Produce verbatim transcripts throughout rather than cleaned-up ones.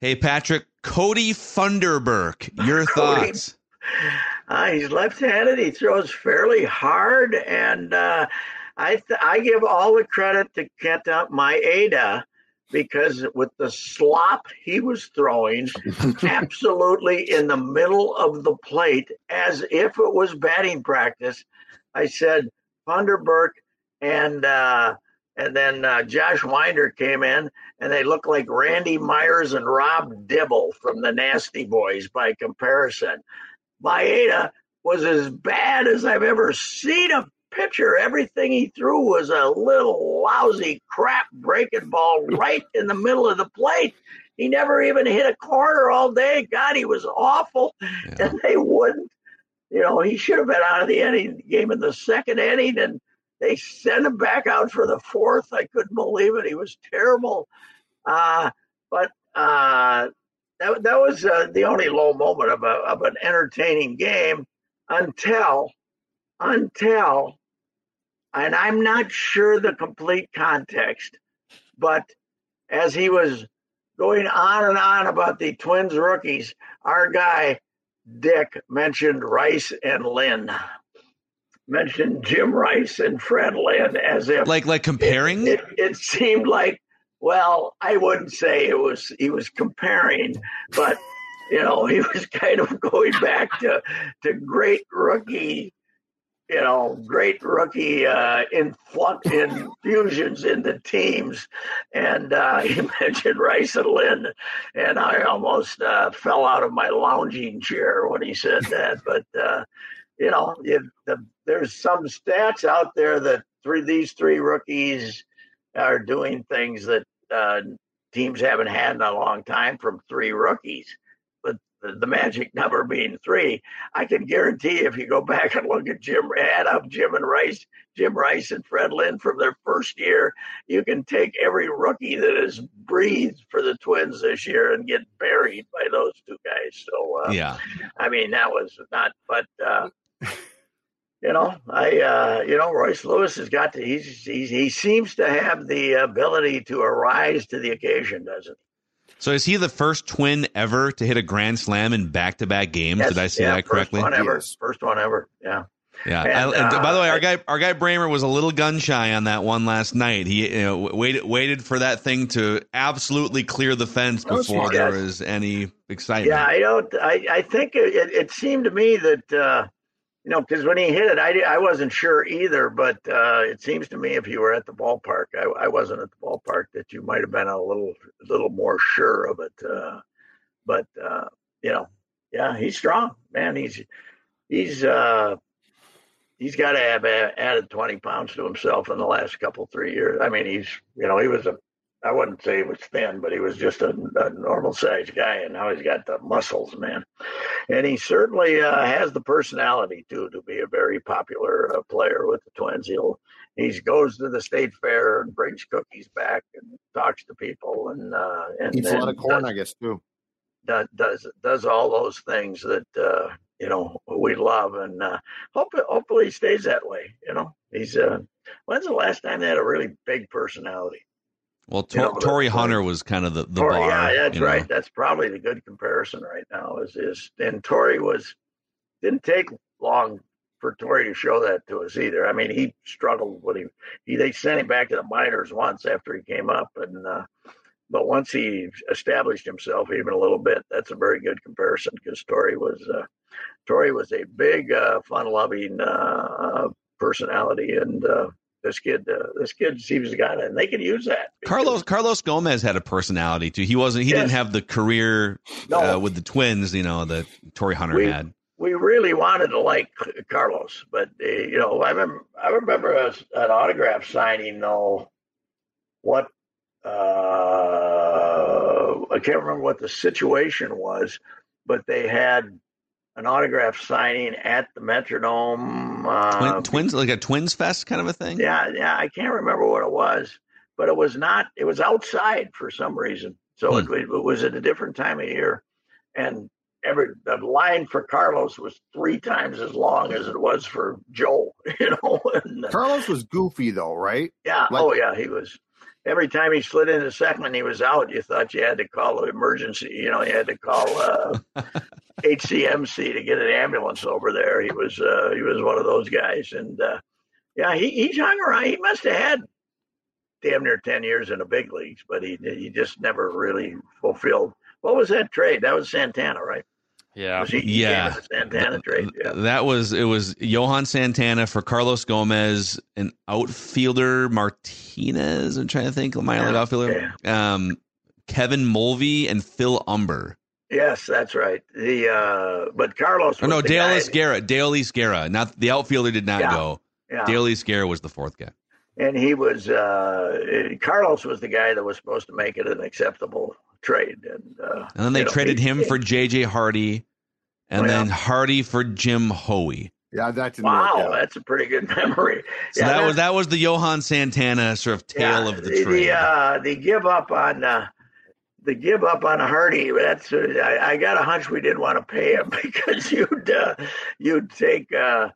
Hey, Patrick, Cody Funderburk, your Cody, thoughts? Uh, he's left-handed. He throws fairly hard, and uh, I th- I give all the credit to Kenta Maeda because with the slop he was throwing absolutely in the middle of the plate as if it was batting practice, I said, Funderburk and uh, and then uh, Josh Winder came in, and they look like Randy Myers and Rob Dibble from the Nasty Boys by comparison. Maeda was as bad as I've ever seen a pitcher. Everything he threw was a little lousy crap breaking ball right in the middle of the plate. He never even hit a corner all day. God, he was awful. Yeah. And they wouldn't. You know, he should have been out of the inning game in the second inning, and they sent him back out for the fourth. I couldn't believe it. He was terrible. Uh, but uh, that, that was uh, the only low moment of, a, of an entertaining game until, until, and I'm not sure the complete context, but as he was going on and on about the Twins rookies, our guy, Dick, mentioned Rice and Lynn. mentioned Jim Rice and Fred Lynn as if like like comparing it, it, it seemed like, well, I wouldn't say it was he was comparing, but you know, he was kind of going back to to great rookie you know great rookie uh influx infusions in the teams, and uh he mentioned Rice and Lynn, and I almost uh fell out of my lounging chair when he said that. But uh you know, it, the, there's some stats out there that three, these three rookies are doing things that uh, teams haven't had in a long time from three rookies. But the, the magic number being three, I can guarantee if you go back and look at Jim, add up Jim and Rice, Jim Rice and Fred Lynn from their first year, you can take every rookie that has breathed for the Twins this year and get buried by those two guys. So, uh, yeah, I mean, that was not, but. Uh, You know, I, uh, you know, Royce Lewis has got to, he's, he's, he seems to have the ability to arise to the occasion, doesn't he? So is he the first Twin ever to hit a grand slam in back-to-back games? Yes, Did I say yeah, that correctly? First one ever. Yes. First one ever. Yeah. Yeah. And, I, and uh, by the way, our guy, our guy Bremer was a little gun shy on that one last night. He you know, waited, waited for that thing to absolutely clear the fence before there was any excitement. Yeah. I don't, I, I think it, it seemed to me that, uh, you know, because when he hit it, I, I wasn't sure either, but uh, it seems to me if you were at the ballpark, I, I wasn't at the ballpark, that you might have been a little a little more sure of it. Uh, but, uh, you know, yeah, he's strong, man. He's he's uh, he's got to have added twenty pounds to himself in the last couple, three years. I mean, he's, you know, he was a, I wouldn't say he was thin, but he was just a, a normal-sized guy, and now he's got the muscles, man. And he certainly uh, has the personality, too, to be a very popular uh, player with the Twins. He'll, he goes to the state fair and brings cookies back and talks to people. And, uh, and eats a lot of corn, does, I guess, too. Does, does, does all those things that, uh, you know, we love. And uh, hope, hopefully he stays that way, you know. He's uh, when's the last time they had a really big personality? Well, Tor- you know, Torii Hunter was kind of the, the Torii, bar. Yeah, that's right. Know? That's probably the good comparison right now. Is is and Torii was didn't take long for Torii to show that to us either. I mean, he struggled when he, he they sent him back to the minors once after he came up, and uh, But once he established himself even a little bit, that's a very good comparison, because Torii was uh, Torii was a big, uh, fun-loving uh, personality, and uh, this kid uh, this kid seems got it, and they can use that. Carlos Carlos Gomez had a personality too. He wasn't he yes. didn't have the career no. uh, with the Twins, you know, that Torii Hunter we, had. We really wanted to like Carlos, but uh, you know, I remember I remember a, an autograph signing though. What. Uh, I can't remember what the situation was, but they had an autograph signing at the Metrodome. Uh, Twin, twins, like a Twins Fest kind of a thing? Yeah, yeah. I can't remember what it was, but it was not, it was outside for some reason. So hmm. it, it was at a different time of year. And every the line for Carlos was three times as long as it was for Joe, you know. And, Carlos was goofy though, right? Yeah. Like, oh, yeah, he was. Every time he slid into second and he was out, you thought you had to call an emergency. You know, you had to call uh, H C M C to get an ambulance over there. He was uh, he was one of those guys, and uh, yeah, he he hung around. He must have had damn near ten years in the big leagues, but he he just never really fulfilled. What was that trade? That was Santana, right? Yeah, he, he yeah. Santana trade. Yeah. That was it. Was Johan Santana for Carlos Gomez, an outfielder Martinez? I'm trying to think, minor league yeah. outfielder. Yeah. Um, Kevin Mulvey and Phil Humber. Yes, that's right. The uh, but Carlos. Was oh, no, Deolis Guerra. Deolis Guerra. Not the outfielder did not yeah. go. Yeah. Deolis Guerra was the fourth guy. And he was uh, Carlos was the guy that was supposed to make it an acceptable trade, and uh, and then they traded know, he, him he, for J J. Hardy, and oh, yeah. then Hardy for Jim Hoey. Yeah, that didn't wow, work out. That's a pretty good memory. So yeah, that was that was the Johan Santana sort of tale yeah, of the, the trade. The, uh, the give up on uh, the give up on Hardy. That's uh, I, I got a hunch we didn't want to pay him, because you'd uh, you'd take. Uh,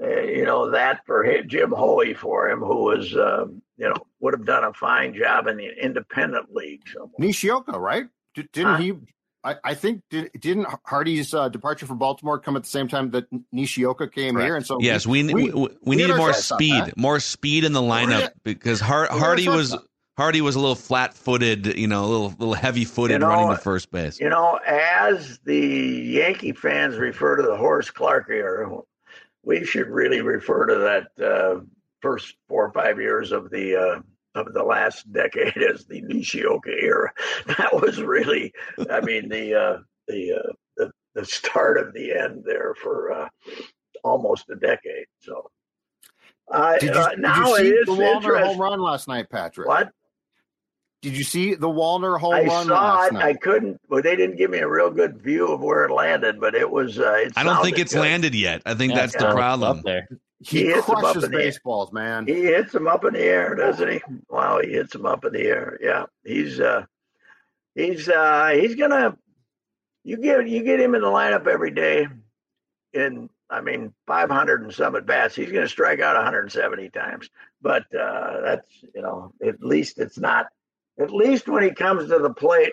Uh, you know, that for him, Jim Hoey for him, who was, uh, you know, would have done a fine job in the independent league. Somewhere. Nishioka, right? D- didn't huh? he? I, I think did, didn't Hardy's uh, departure from Baltimore come at the same time that Nishioka came right. here? And so yes, we we, we, we, we needed more speed, more speed in the lineup yeah. because Har- Hardy was that. Hardy was a little flat-footed, you know, a little little heavy-footed, you know, running to first base. You know, as the Yankee fans refer to the Horace Clark era. We should really refer to that uh, first four or five years of the uh, of the last decade as the Nishioka era. That was really, I mean, the uh, the, uh, the the start of the end there for uh, almost a decade. So uh, did you, uh, did now you see it is the Wallner home run last night, Patrick? What? Did you see the Wallner home I run? I saw last it. Night? I couldn't. Well, they didn't give me a real good view of where it landed, but it was. Uh, it I don't think it's good. landed yet. I think yeah, that's yeah, the problem. There. He, he hits crushes up baseballs, man. He hits them up in the air, doesn't he? Wow, he hits them up in the air. Yeah, he's uh, he's uh, he's gonna. You get you get him in the lineup every day, in I mean five hundred and some at bats. He's gonna strike out one hundred seventy times, but uh, that's you know at least it's not. At least when he comes to the plate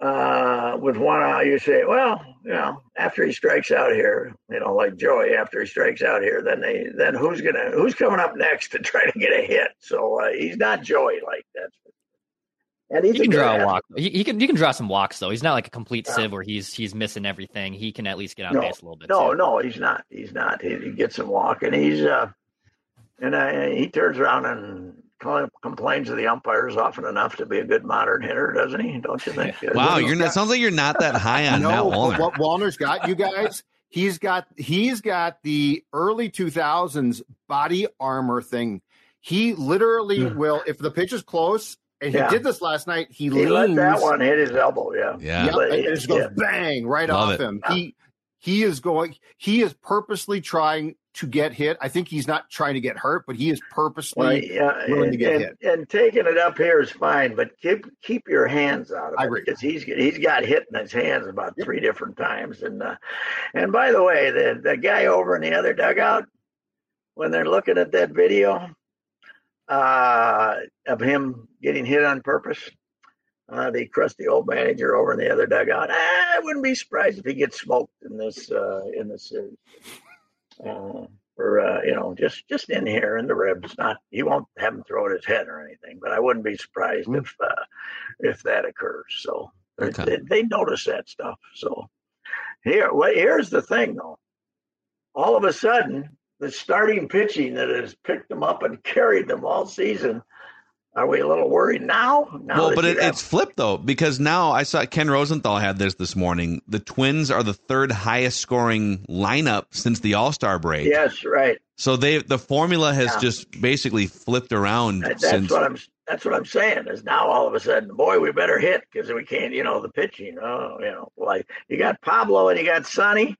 uh, with one eye, you say, well, you know, after he strikes out here, you know, like Joey, after he strikes out here, then they, then who's gonna, who's coming up next to try to get a hit? So uh, he's not Joey like that. And he can draw a walk. He, he can, you can draw some walks though. He's not like a complete sieve where he's he's missing everything. He can at least get on base a little bit. No, no, he's not. He's not. He, he gets some walk, and he's uh, and uh, he turns around and. Complains to the umpires often enough to be a good modern hitter, doesn't he? Don't you think? Wow, you're not, sounds like you're not that high on no, Matt Wallner. What Wallner's got, you guys, he's got he's got the early two thousands body armor thing. He literally mm. will, if the pitch is close, and he yeah. did this last night. He, he leans. Let that one hit his elbow. Yeah, yeah, yep, it, it just goes yeah. bang right Love off it. him. Yeah. He he is going. He is purposely trying. To get hit. I think he's not trying to get hurt, but he is purposely well, yeah, willing and, to get and, hit. And taking it up here is fine, but keep keep your hands out of I it agree. Because he's he's got hit in his hands about three different times. And uh, and by the way, the the guy over in the other dugout, when they're looking at that video uh, of him getting hit on purpose. Uh, the crusty old manager over in the other dugout. I wouldn't be surprised if he gets smoked in this uh, in this series. Uh, or uh, you know, just just in here in the ribs. Not he won't have him throw at his head or anything, but I wouldn't be surprised mm-hmm. if uh, if that occurs. So okay. they, they notice that stuff. So here, well, here's the thing, though. All of a sudden, the starting pitching that has picked them up and carried them all season, are we a little worried now? now well, but it, have- it's flipped, though, because now I saw Ken Rosenthal had this this morning. The Twins are the third highest scoring lineup since the All-Star break. Yes, right. So they the formula has yeah. just basically flipped around. That, that's since- what I'm That's what I'm saying is now all of a sudden, boy, we better hit because we can't, you know, the pitching. Oh, you know, like you got Pablo and you got Sonny.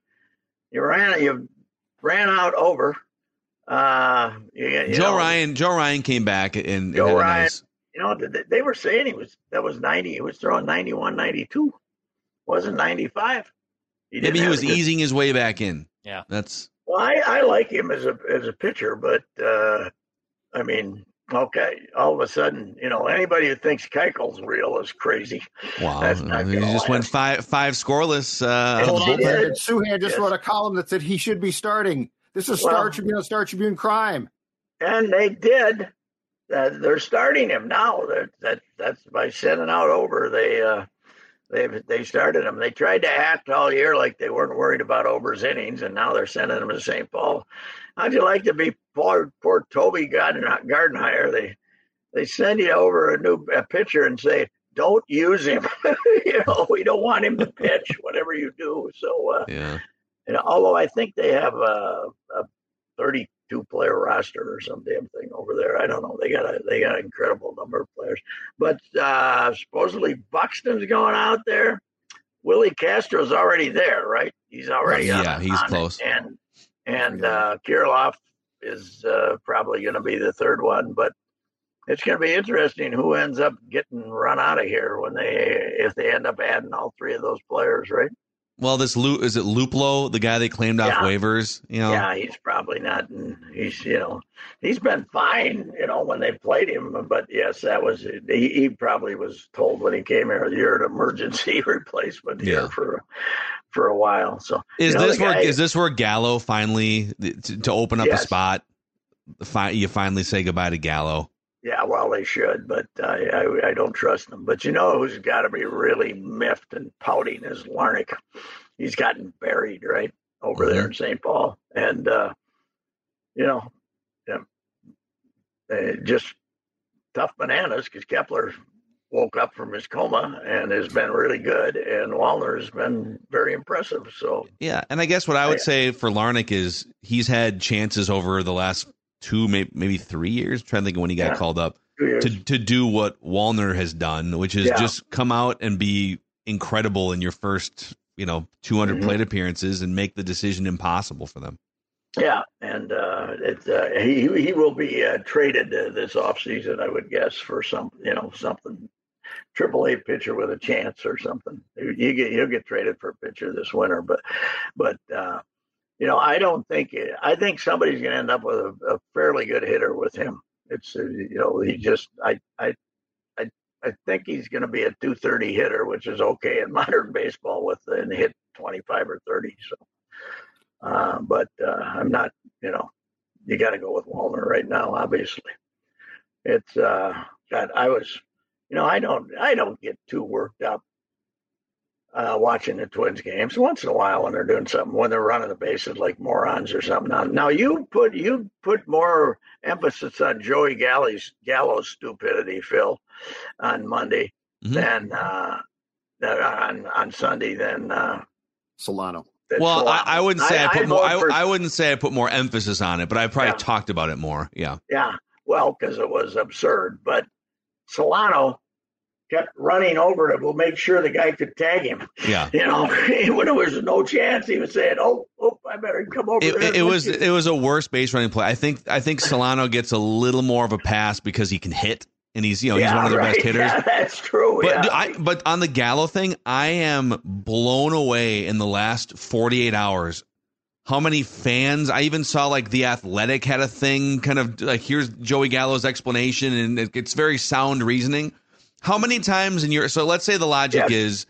You ran, you ran out over. Uh, you, you Joe know, Ryan. Joe Ryan came back and Joe Ryan. Nice... You know, they, they were saying he was that was ninety. He was throwing ninety-one, ninety-two. Wasn't ninety-five. He Maybe he was good... easing his way back in. Yeah, that's. Well, I, I like him as a as a pitcher, but uh, I mean. Okay, all of a sudden, you know, anybody who thinks Keuchel's real is crazy. Wow, that's not he just last. went five five scoreless. Uh, Hold on, Suhan just yes. wrote a column that said he should be starting. This is well, Star Tribune, Star Tribune crime, and they did. Uh, they're starting him now. That that that's by sending out over. They uh, they they started him. They tried to act all year like they weren't worried about Ober's innings, and now they're sending him to Saint Paul. How'd you like to be poor, poor Toby Gardenhire? They they send you over a new a pitcher and say, don't use him. You know, we don't want him to pitch, whatever you do. So, uh, yeah. And although I think they have a, a thirty-two player roster or some damn thing over there. I don't know. They got a they got an incredible number of players. But uh, supposedly Buxton's going out there. Willie Castro's already there, right? He's already yeah, on Yeah, he's on close. It. And And uh, Kirilloff is uh, probably going to be the third one, but it's going to be interesting who ends up getting run out of here when they if they end up adding all three of those players, right? Well, this is it Luplo, the guy they claimed yeah. off waivers? You know? Yeah, he's probably not. And he's you know he's been fine, you know, when they played him, but yes, that was he, he probably was told when he came here you're an emergency replacement here yeah. for. for a while. So is you know, this guy, where is this where Gallo finally to, to open up yes. a spot? Fi- you finally say goodbye to Gallo. Yeah, well, they should, but uh, I I don't trust them. But you know who's got to be really miffed and pouting is Larnick. He's gotten buried right over mm-hmm. there in Saint Paul, and uh, you know, yeah, just tough bananas because Kepler woke up from his coma and has been really good, and Wallner has been very impressive. So yeah, and I guess what I would yeah. say for Larnick is he's had chances over the last two, maybe, maybe three years. I'm trying to think of when he got yeah. called up to to do what Wallner has done, which is yeah. just come out and be incredible in your first, you know, two hundred mm-hmm. plate appearances and make the decision impossible for them. Yeah, and uh, it, uh, he he will be uh, traded uh, this offseason, I would guess, for some, you know, something. Triple A pitcher with a chance or something. You get you'll get traded for a pitcher this winter, but but uh, you know I don't think I think somebody's going to end up with a, a fairly good hitter with him. It's you know he just I I I, I think he's going to be a two thirty hitter, which is okay in modern baseball with and hit twenty-five or thirty. So, uh, but uh, I'm not you know you got to go with Wallner right now. Obviously, it's uh, God I was. You know, I don't I don't get too worked up uh, watching the Twins games once in a while when they're doing something, when they're running the bases like morons or something. Now, now you put you put more emphasis on Joey Gallo's, Gallo's stupidity, Phil, on Monday mm-hmm. than uh, on on Sunday than uh, Solano. Well, Solano. I, I wouldn't say I, I put I more. I, for, I wouldn't say I put more emphasis on it, but I probably yeah. talked about it more. Yeah. Yeah. Well, because it was absurd, but. Solano kept running over to make sure the guy could tag him. Yeah, you know, when there was no chance, he was saying, "Oh, oh, I better come over." It, there it, it was you. It was a worse base running play. I think I think Solano gets a little more of a pass because he can hit, and he's you know yeah, he's one of the right. best hitters. Yeah, that's true. But, yeah. I, but on the Gallo thing, I am blown away in the last forty-eight hours. How many fans? I even saw like The Athletic had a thing kind of like, here's Joey Gallo's explanation, and it, it's very sound reasoning. How many times in your, so let's say the logic yes. is,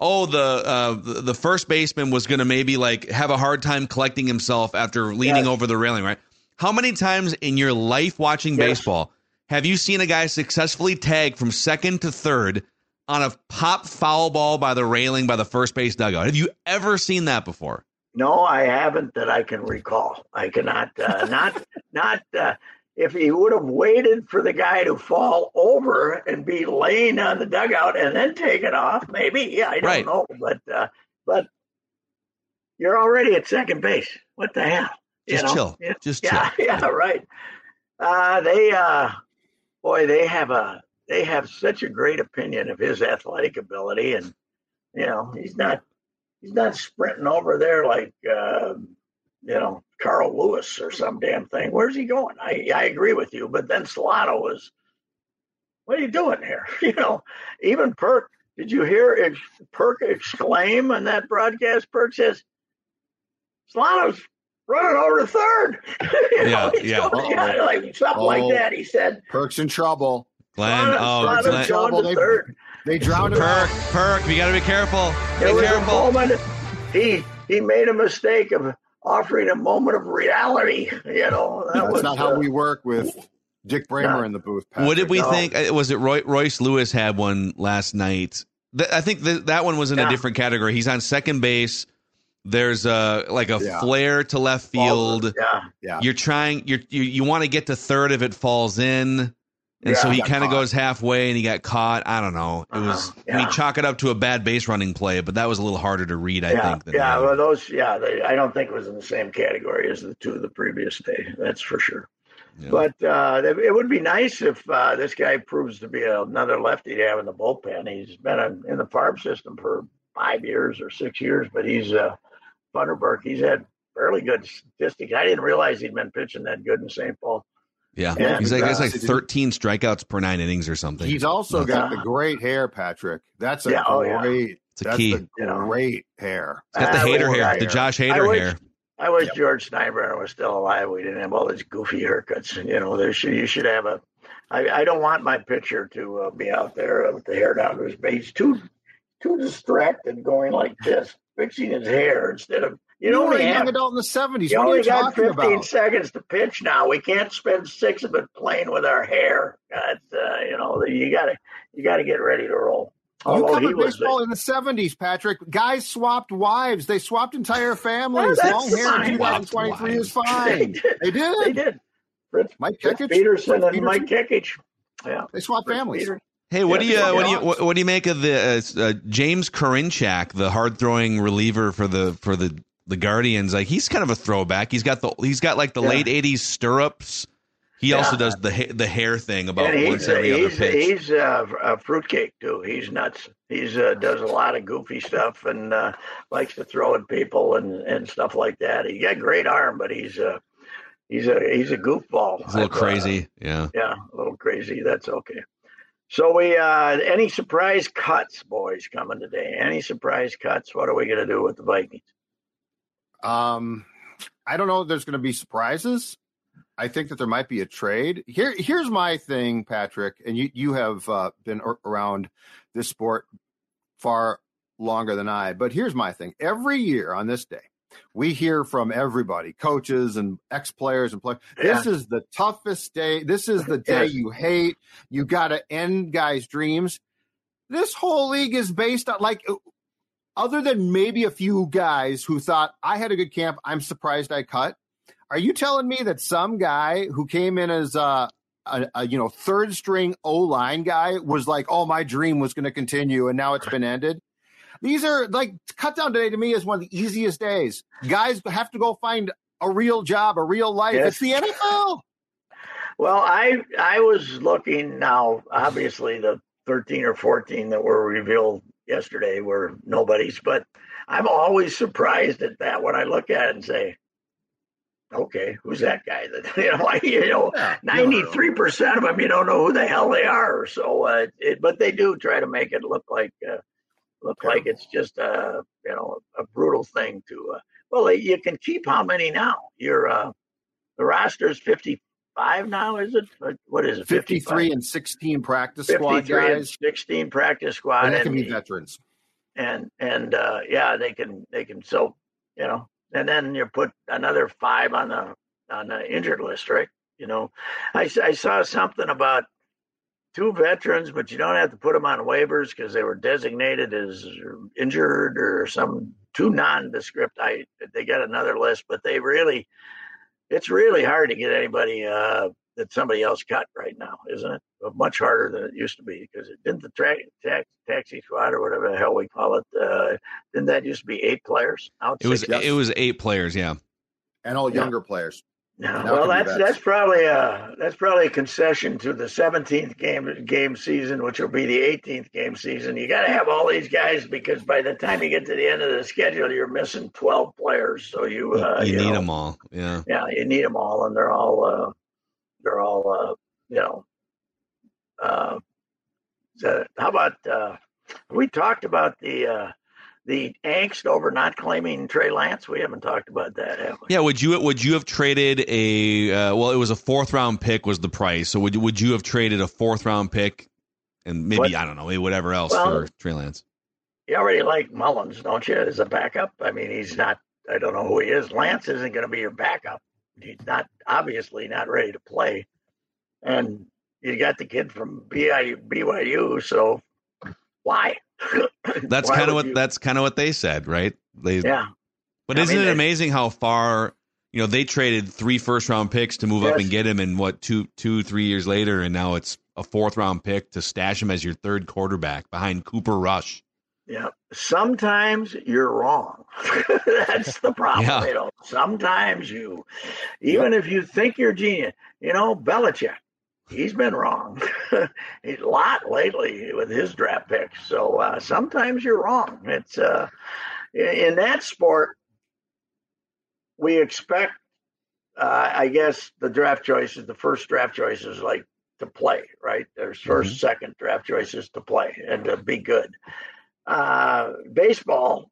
oh, the, uh, the, the first baseman was going to maybe like have a hard time collecting himself after leaning yes. over the railing, right? How many times in your life watching yes. baseball have you seen a guy successfully tag from second to third on a pop foul ball by the railing by the first base dugout. Have you ever seen that before? No, I haven't that I can recall. I cannot, uh, not, not, uh, if he would have waited for the guy to fall over and be laying on the dugout and then take it off, maybe, yeah, I don't right. know, but, uh, but you're already at second base. What the hell? Just you know? chill. Yeah. Just yeah, chill. Yeah, yeah, right. Uh, they, uh, boy, they have a, they have such a great opinion of his athletic ability, and, you know, he's not, he's not sprinting over there like, uh, you know, Carl Lewis or some damn thing. Where's he going? I, I agree with you. But then Solano was, what are you doing here? You know, even Perk, did you hear ex- Perk exclaim on that broadcast? Perk says, Solano's running over to third. you yeah, know, yeah. Going, yeah. Like, something oh, like that, he said. Perk's in trouble. Glenn, oh, Glenn. In trouble. They, they drowned him. Perk, out. Perk, you got to be careful. Be careful. He he made a mistake of offering a moment of reality. You know, that that's was, not how uh, we work with Dick Bremer not, in the booth. Patrick. What did we no. think? Was it Roy, Royce Lewis had one last night? Th- I think th- that one was in yeah. a different category. He's on second base. There's a like a yeah. flare to left field. Yeah. yeah, you're trying. You're you, you want to get to third if it falls in. And yeah, so he kind of goes halfway and he got caught. I don't know. It uh-huh. was, yeah. we chalk it up to a bad base running play, but that was a little harder to read, I yeah. think. Than yeah. Well, those, yeah. They, I don't think it was in the same category as the two of the previous day. That's for sure. Yeah. But uh, it would be nice if uh, this guy proves to be another lefty to have in the bullpen. He's been a, in the farm system for five years or six years, but he's uh, Funderburk. He's had fairly good statistics. I didn't realize he'd been pitching that good in Saint Paul. Yeah, yeah, he's like that's like thirteen strikeouts per nine innings or something. He's also that's got the great hair, Patrick. That's a yeah, great. Oh yeah. It's a that's key. The great hair. He's got the I hater hair, hair, the Josh Hader I wish, hair. I wish yep. George Steinbrenner was still alive. We didn't have all these goofy haircuts. You know, there should you should have a. I, I don't want my pitcher to uh, be out there with the hair down to his face. He's too too distracted, going like this, fixing his hair instead of. You know, we had adult in the seventies. You what only are you got fifteen about? seconds to pitch now. We can't spend six of it playing with our hair. God, uh, you know, you got to you got to get ready to roll. Although you covered baseball a, in the seventies, Patrick. Guys swapped wives. They swapped entire families. Well, long hair in twenty twenty-three wives. Is fine. they, did. they did. They did. Fritz, Mike Fritz Kickich, Peterson Fritz and Mike Kickich. Yeah, they swapped Fritz families. Peter. Hey, what yeah, do you uh, what do you what, what do you make of the uh, uh, James Karinchak, the hard throwing reliever for the for the. The Guardians, like he's kind of a throwback. He's got the he's got like the yeah. late eighties stirrups. He yeah. also does the ha- the hair thing about once every uh, other he's, pitch. He's uh, a fruitcake too. He's nuts. He's uh, does a lot of goofy stuff and uh, likes to throw at people and, and stuff like that. He got a great arm, but he's a uh, he's a he's a goofball. He's a little crazy, uh, yeah, yeah, a little crazy. That's okay. So we uh, any surprise cuts, boys, coming today? Any surprise cuts? What are we going to do with the Vikings? Um, I don't know if there's going to be surprises. I think that there might be a trade. Here, here's my thing, Patrick, and you, you have uh, been around this sport far longer than I, but here's my thing. Every year on this day, we hear from everybody, coaches and ex-players and players. Yeah. This is the toughest day. This is the day you hate. You got to end guys' dreams. This whole league is based on like – other than maybe a few guys who thought, I had a good camp, I'm surprised I cut. Are you telling me that some guy who came in as a, a, a you know, third string O-line guy was like, oh, my dream was going to continue, and now it's been ended? These are, like, cut down today to me is one of the easiest days. Guys have to go find a real job, a real life. Yes. It's the N F L. Well, I I was looking now, obviously, the thirteen or fourteen that were revealed yesterday were nobody's, but I'm always surprised at that when I look at it and say, okay, who's that guy? That you know, like, you know, ninety-three percent of them, you don't know who the hell they are. So, uh, it, but they do try to make it look like uh, look like it's just a uh, you know a brutal thing to. Uh, well, you can keep how many now? Your uh, the roster is fifty. Five now, is it? What is it? fifty-three fifty-five and sixteen practice squad guys. And sixteen practice squad. And that can and, be veterans. And and uh, yeah, they can they can so you know, and then you put another five on the on the injured list, right? You know, I, I saw something about two veterans, but you don't have to put them on waivers because they were designated as injured or some two nondescript. I they got another list, but they really, it's really hard to get anybody uh, that somebody else cut right now, isn't it? Much harder than it used to be because it didn't the tra- tax, taxi squad or whatever the hell we call it. Uh, didn't that used to be eight players? It was yes. It was eight players, yeah, and all yeah. younger players. No, well, that's that's probably a that's probably a concession to the seventeenth game game season, which will be the eighteenth game season. You got to have all these guys because by the time you get to the end of the schedule, you're missing twelve players. So you uh, you, you need know, them all, yeah, yeah, you need them all, and they're all uh, they're all uh, you know. Uh, so how about uh, we talked about the. Uh, The angst over not claiming Trey Lance, we haven't talked about that, have we? Yeah, would you would you have traded a uh, well? It was a fourth round pick was the price. So would you, would you have traded a fourth round pick and maybe what? I don't know, whatever else well, for Trey Lance? You already like Mullins, don't you? As a backup, I mean, he's not. I don't know who he is. Lance isn't going to be your backup. He's not obviously not ready to play, and you got the kid from B Y U. So why? That's kind of what you? that's kind of what they said, right? They, yeah. But I isn't mean, it they, amazing how far, you know, they traded three first round picks to move yes. up and get him, and what two two three years later, and now it's a fourth round pick to stash him as your third quarterback behind Cooper Rush. Yeah. Sometimes you're wrong. That's the problem. Yeah. You know, sometimes you, even if you think you're genius, you know, Belichick. He's been wrong a lot lately with his draft picks. So uh, sometimes you're wrong. It's uh, in that sport, we expect, uh, I guess, the draft choices, the first draft choices, like to play, right? There's first, mm-hmm. second draft choices to play and to be good. Uh, baseball,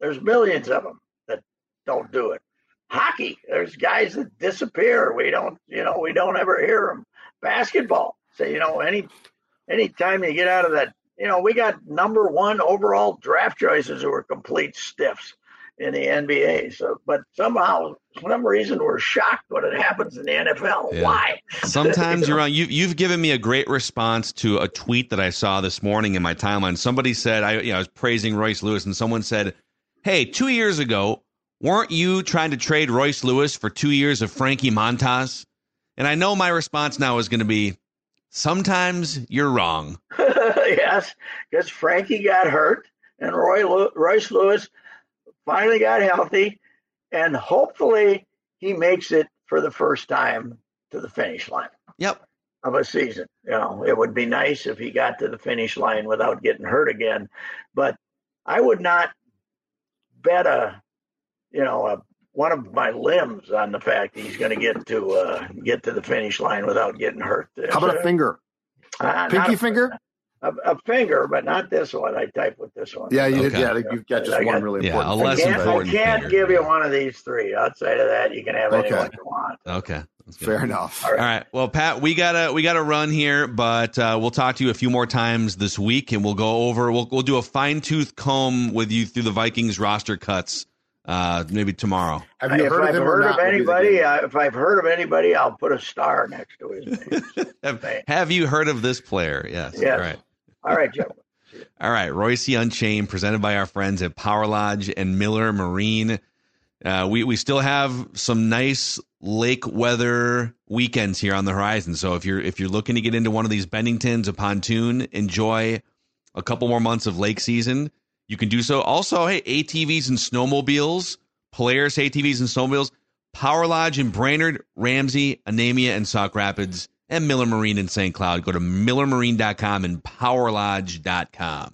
there's millions of them that don't do it. Hockey, there's guys that disappear. We don't, you know, we don't ever hear them. Basketball. So, you know, any any time you get out of that, you know, we got number one overall draft choices who were complete stiffs in the N B A. So, but somehow, for some reason, we're shocked when it happens in the N F L. Yeah. Why? Sometimes you know? You're wrong. You, you've given me a great response to a tweet that I saw this morning in my timeline. Somebody said, I, you know, I was praising Royce Lewis, and someone said, hey, two years ago, weren't you trying to trade Royce Lewis for two years of Frankie Montas? And I know my response now is going to be, sometimes you're wrong. Yes, because Frankie got hurt and Roy Lew- Royce Lewis finally got healthy. And hopefully he makes it for the first time to the finish line. Yep. Of a season. You know, it would be nice if he got to the finish line without getting hurt again. But I would not bet a, you know, a, one of my limbs on the fact he's going to get to uh, get to the finish line without getting hurt. How about a finger? Uh, Pinky a, finger? A, a finger, but not this one. I type with this one. Yeah, you okay. did. Yeah, you've got just I one got, really yeah, important. A less I can't, important I can't finger, give yeah. you one of these three. Outside of that, you can have okay. anyone you want. Okay. Fair enough. All right. All right. Well, Pat, we gotta we gotta run here, but uh, we'll talk to you a few more times this week, and we'll go over. We'll we'll do a fine tooth comb with you through the Vikings roster cuts. Uh, maybe tomorrow. Have you if heard I've of, him heard or not, of anybody? Uh, if I've heard of anybody, I'll put a star next to his name. have, have you heard of this player? Yes. yes. All right. All right, gentlemen. All right. Royce Unchained, presented by our friends at Power Lodge and Miller Marine. Uh, we, we still have some nice lake weather weekends here on the horizon. So if you're, if you're looking to get into one of these Benningtons, a pontoon, enjoy a couple more months of lake season. You can do so. Also, hey, A T Vs and snowmobiles, Polaris A T Vs and snowmobiles, Power Lodge in Brainerd, Ramsey, Anamia, and Sauk Rapids, and Miller Marine in Saint Cloud. Go to miller marine dot com and power lodge dot com.